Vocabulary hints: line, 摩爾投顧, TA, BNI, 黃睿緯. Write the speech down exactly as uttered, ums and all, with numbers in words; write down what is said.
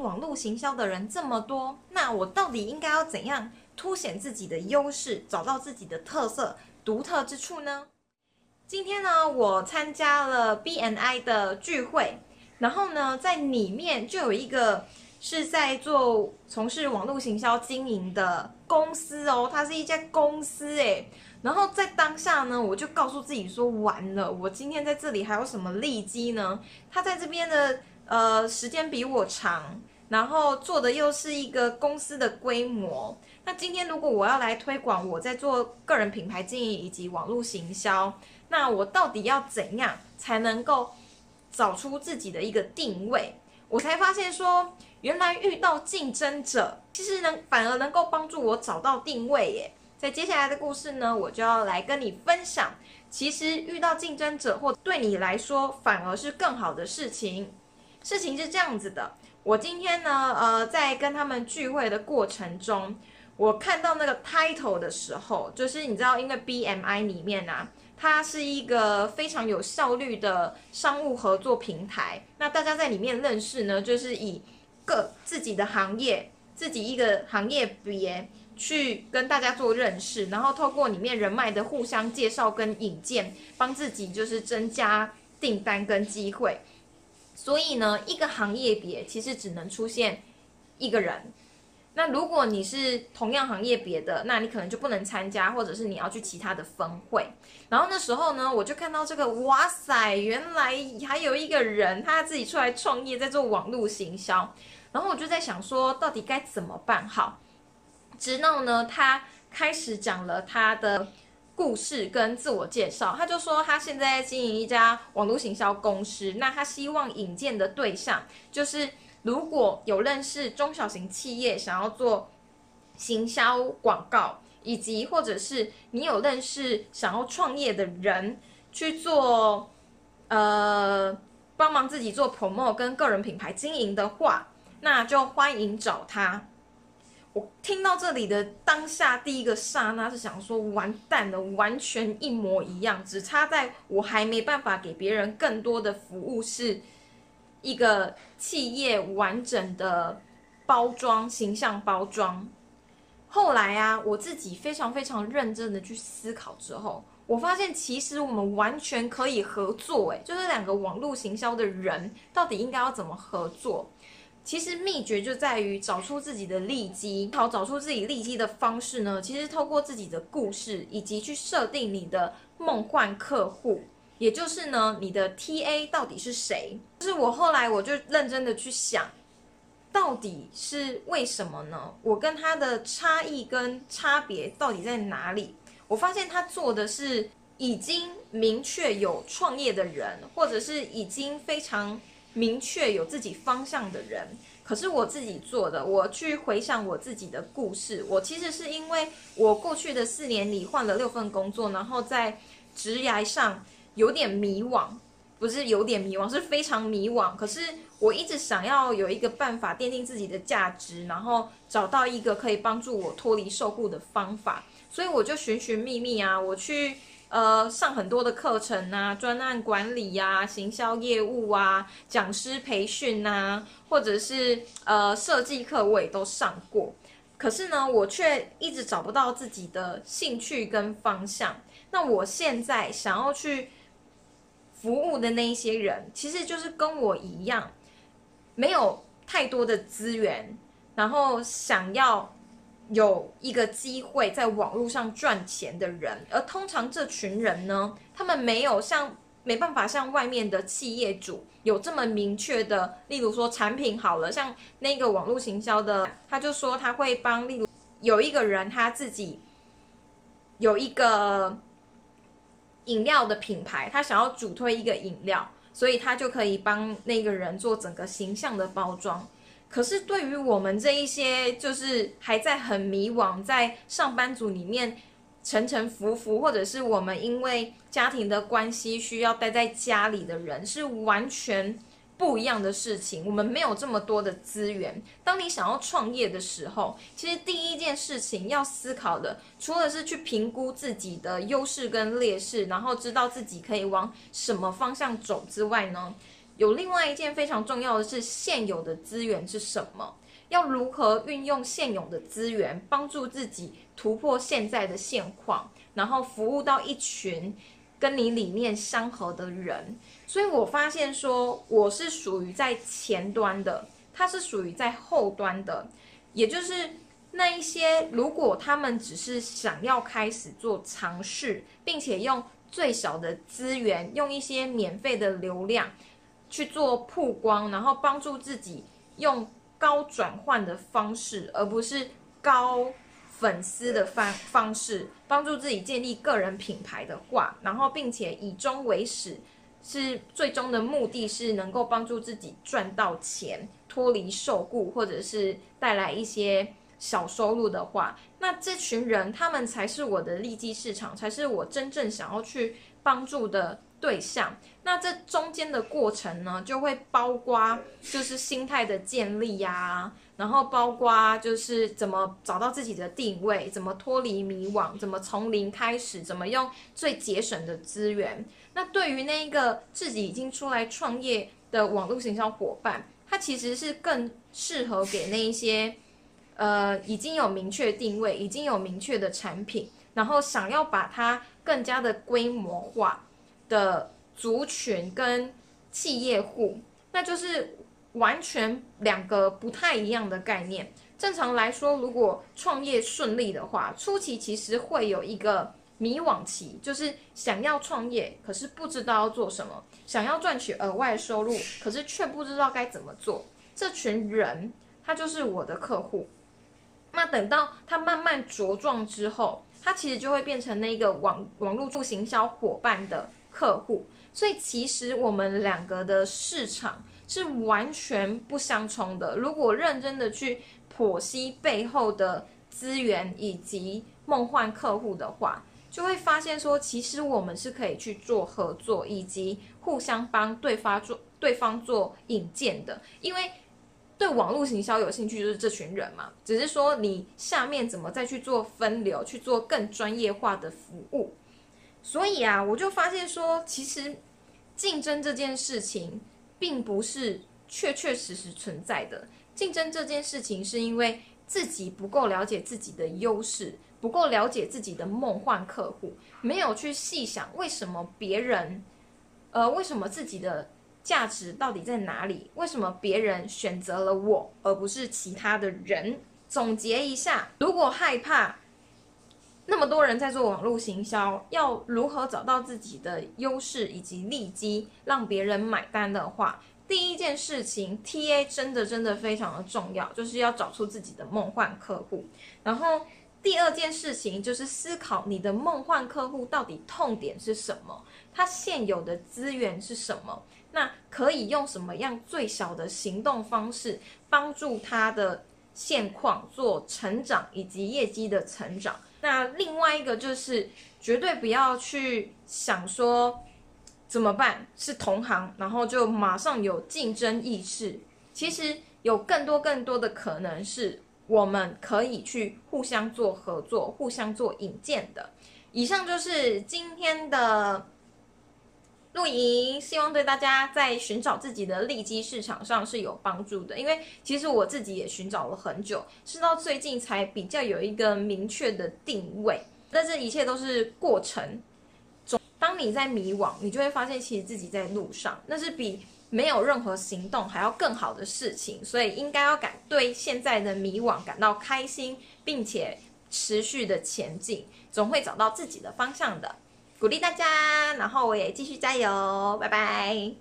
应网络行销的人这么多，那我到底应该要怎样凸显自己的优势，找到自己的特色、独特之处呢？今天呢，我参加了 B N I 的聚会，然后呢，在里面就有一个是在做从事网络行销经营的公司哦，它是一家公司哎。然后在当下呢，我就告诉自己说，完了，我今天在这里还有什么利基呢？他在这边的呃时间比我长，然后做的又是一个公司的规模。那今天如果我要来推广我在做个人品牌经营以及网络行销，那我到底要怎样才能够找出自己的一个定位？我才发现说，原来遇到竞争者，其实能反而能够帮助我找到定位耶。在接下来的故事呢，我就要来跟你分享，其实遇到竞争者或对你来说反而是更好的事情。事情是这样子的，我今天呢，呃，在跟他们聚会的过程中，我看到那个 title 的时候，就是你知道，因为 B M I 里面啊，它是一个非常有效率的商务合作平台，那大家在里面认识呢，就是以各自己的行业、自己一个行业别去跟大家做认识，然后透过里面人脉的互相介绍跟引荐，帮自己就是增加订单跟机会。所以呢，一个行业别其实只能出现一个人。那如果你是同样行业别的，那你可能就不能参加，或者是你要去其他的分会。然后那时候呢，我就看到这个，哇塞，原来还有一个人他自己出来创业，在做网络行销。然后我就在想说，到底该怎么办好？直到呢，他开始讲了他的故事跟自我介绍，他就说他现在经营一家网络行销公司，那他希望引荐的对象就是如果有认识中小型企业想要做行销广告，以及或者是你有认识想要创业的人去做，呃，帮忙自己做 promote 跟个人品牌经营的话，那就欢迎找他。我听到这里的当下第一个刹那是想说，完蛋了，完全一模一样，只差在我还没办法给别人更多的服务，是一个企业完整的包装、形象包装。后来啊，我自己非常非常认真的去思考之后，我发现其实我们完全可以合作，诶，就是两个网络行销的人到底应该要怎么合作？其实秘诀就在于找出自己的利基。好，找出自己利基的方式呢，其实透过自己的故事，以及去设定你的梦幻客户，也就是呢，你的 T A 到底是谁？就是我后来我就认真的去想，到底是为什么呢？我跟他的差异跟差别到底在哪里？我发现他做的是已经明确有创业的人，或者是已经非常明确有自己方向的人，可是我自己做的，我去回想我自己的故事，我其实是因为我过去的四年里换了六份工作，然后在职涯上有点迷惘，不是有点迷惘，是非常迷惘。可是我一直想要有一个办法奠定自己的价值，然后找到一个可以帮助我脱离受雇的方法，所以我就寻寻觅觅啊，我去呃，上很多的课程啊，专案管理啊，行销业务啊，讲师培训啊，或者是呃设计课，我也都上过。可是呢，我却一直找不到自己的兴趣跟方向。那我现在想要去服务的那一些人，其实就是跟我一样，没有太多的资源，然后想要有一个机会在网络上赚钱的人。而通常这群人呢，他们没有像没办法像外面的企业主有这么明确的，例如说产品好了，像那个网络行销的，他就说他会帮，例如有一个人他自己有一个饮料的品牌，他想要主推一个饮料，所以他就可以帮那个人做整个形象的包装。可是对于我们这一些就是还在很迷惘，在上班族里面沉沉浮浮，或者是我们因为家庭的关系需要待在家里的人，是完全不一样的事情。我们没有这么多的资源。当你想要创业的时候，其实第一件事情要思考的，除了是去评估自己的优势跟劣势，然后知道自己可以往什么方向走之外呢，有另外一件非常重要的是，现有的资源是什么？要如何运用现有的资源，帮助自己突破现在的现况，然后服务到一群跟你理念相合的人。所以我发现说，我是属于在前端的，他是属于在后端的，也就是那一些如果他们只是想要开始做尝试，并且用最小的资源，用一些免费的流量去做曝光，然后帮助自己用高转换的方式，而不是高粉丝的方方式，帮助自己建立个人品牌的话，然后并且以终为始，是最终的目的是能够帮助自己赚到钱，脱离受雇，或者是带来一些小收入的话，那这群人他们才是我的利基市场，才是我真正想要去帮助的对象。那这中间的过程呢，就会包括就是心态的建立啊，然后包括就是怎么找到自己的定位，怎么脱离迷惘，怎么从零开始，怎么用最节省的资源。那对于那一个自己已经出来创业的网络行销伙伴，他其实是更适合给那一些呃，已经有明确定位，已经有明确的产品，然后想要把它更加的规模化的族群跟企业户，那就是完全两个不太一样的概念。正常来说，如果创业顺利的话，初期其实会有一个迷惘期，就是想要创业，可是不知道要做什么，想要赚取额外收入，可是却不知道该怎么做。这群人，他就是我的客户。那等到他慢慢茁壮之后，他其实就会变成那个网网络行销伙伴的客户。所以其实我们两个的市场是完全不相冲的。如果认真的去剖析背后的资源以及梦幻客户的话，就会发现说，其实我们是可以去做合作，以及互相帮对方做对方做引荐的，因为对网络行销有兴趣就是这群人嘛，只是说你下面怎么再去做分流，去做更专业化的服务。所以啊，我就发现说，其实竞争这件事情并不是确确实实存在的。竞争这件事情是因为自己不够了解自己的优势，不够了解自己的梦幻客户，没有去细想为什么别人，呃，为什么自己的价值到底在哪里？为什么别人选择了我，而不是其他的人？总结一下，如果害怕那么多人在做网络行销，要如何找到自己的优势以及利基，让别人买单的话，第一件事情 T A 真的真的非常的重要，就是要找出自己的梦幻客户。然后第二件事情就是思考你的梦幻客户到底痛点是什么，他现有的资源是什么，那可以用什么样最小的行动方式帮助他的现况做成长以及业绩的成长。那另外一个就是绝对不要去想说怎么办，是同行，然后就马上有竞争意识。其实有更多更多的可能是我们可以去互相做合作，互相做引荐的。以上就是今天的露营，希望对大家在寻找自己的利基市场上是有帮助的。因为其实我自己也寻找了很久，是到最近才比较有一个明确的定位，但这一切都是过程。当你在迷惘，你就会发现其实自己在路上，那是比没有任何行动还要更好的事情，所以应该要感对现在的迷惘感到开心，并且持续的前进，总会找到自己的方向的。鼓励大家，然后我也继续加油，拜拜。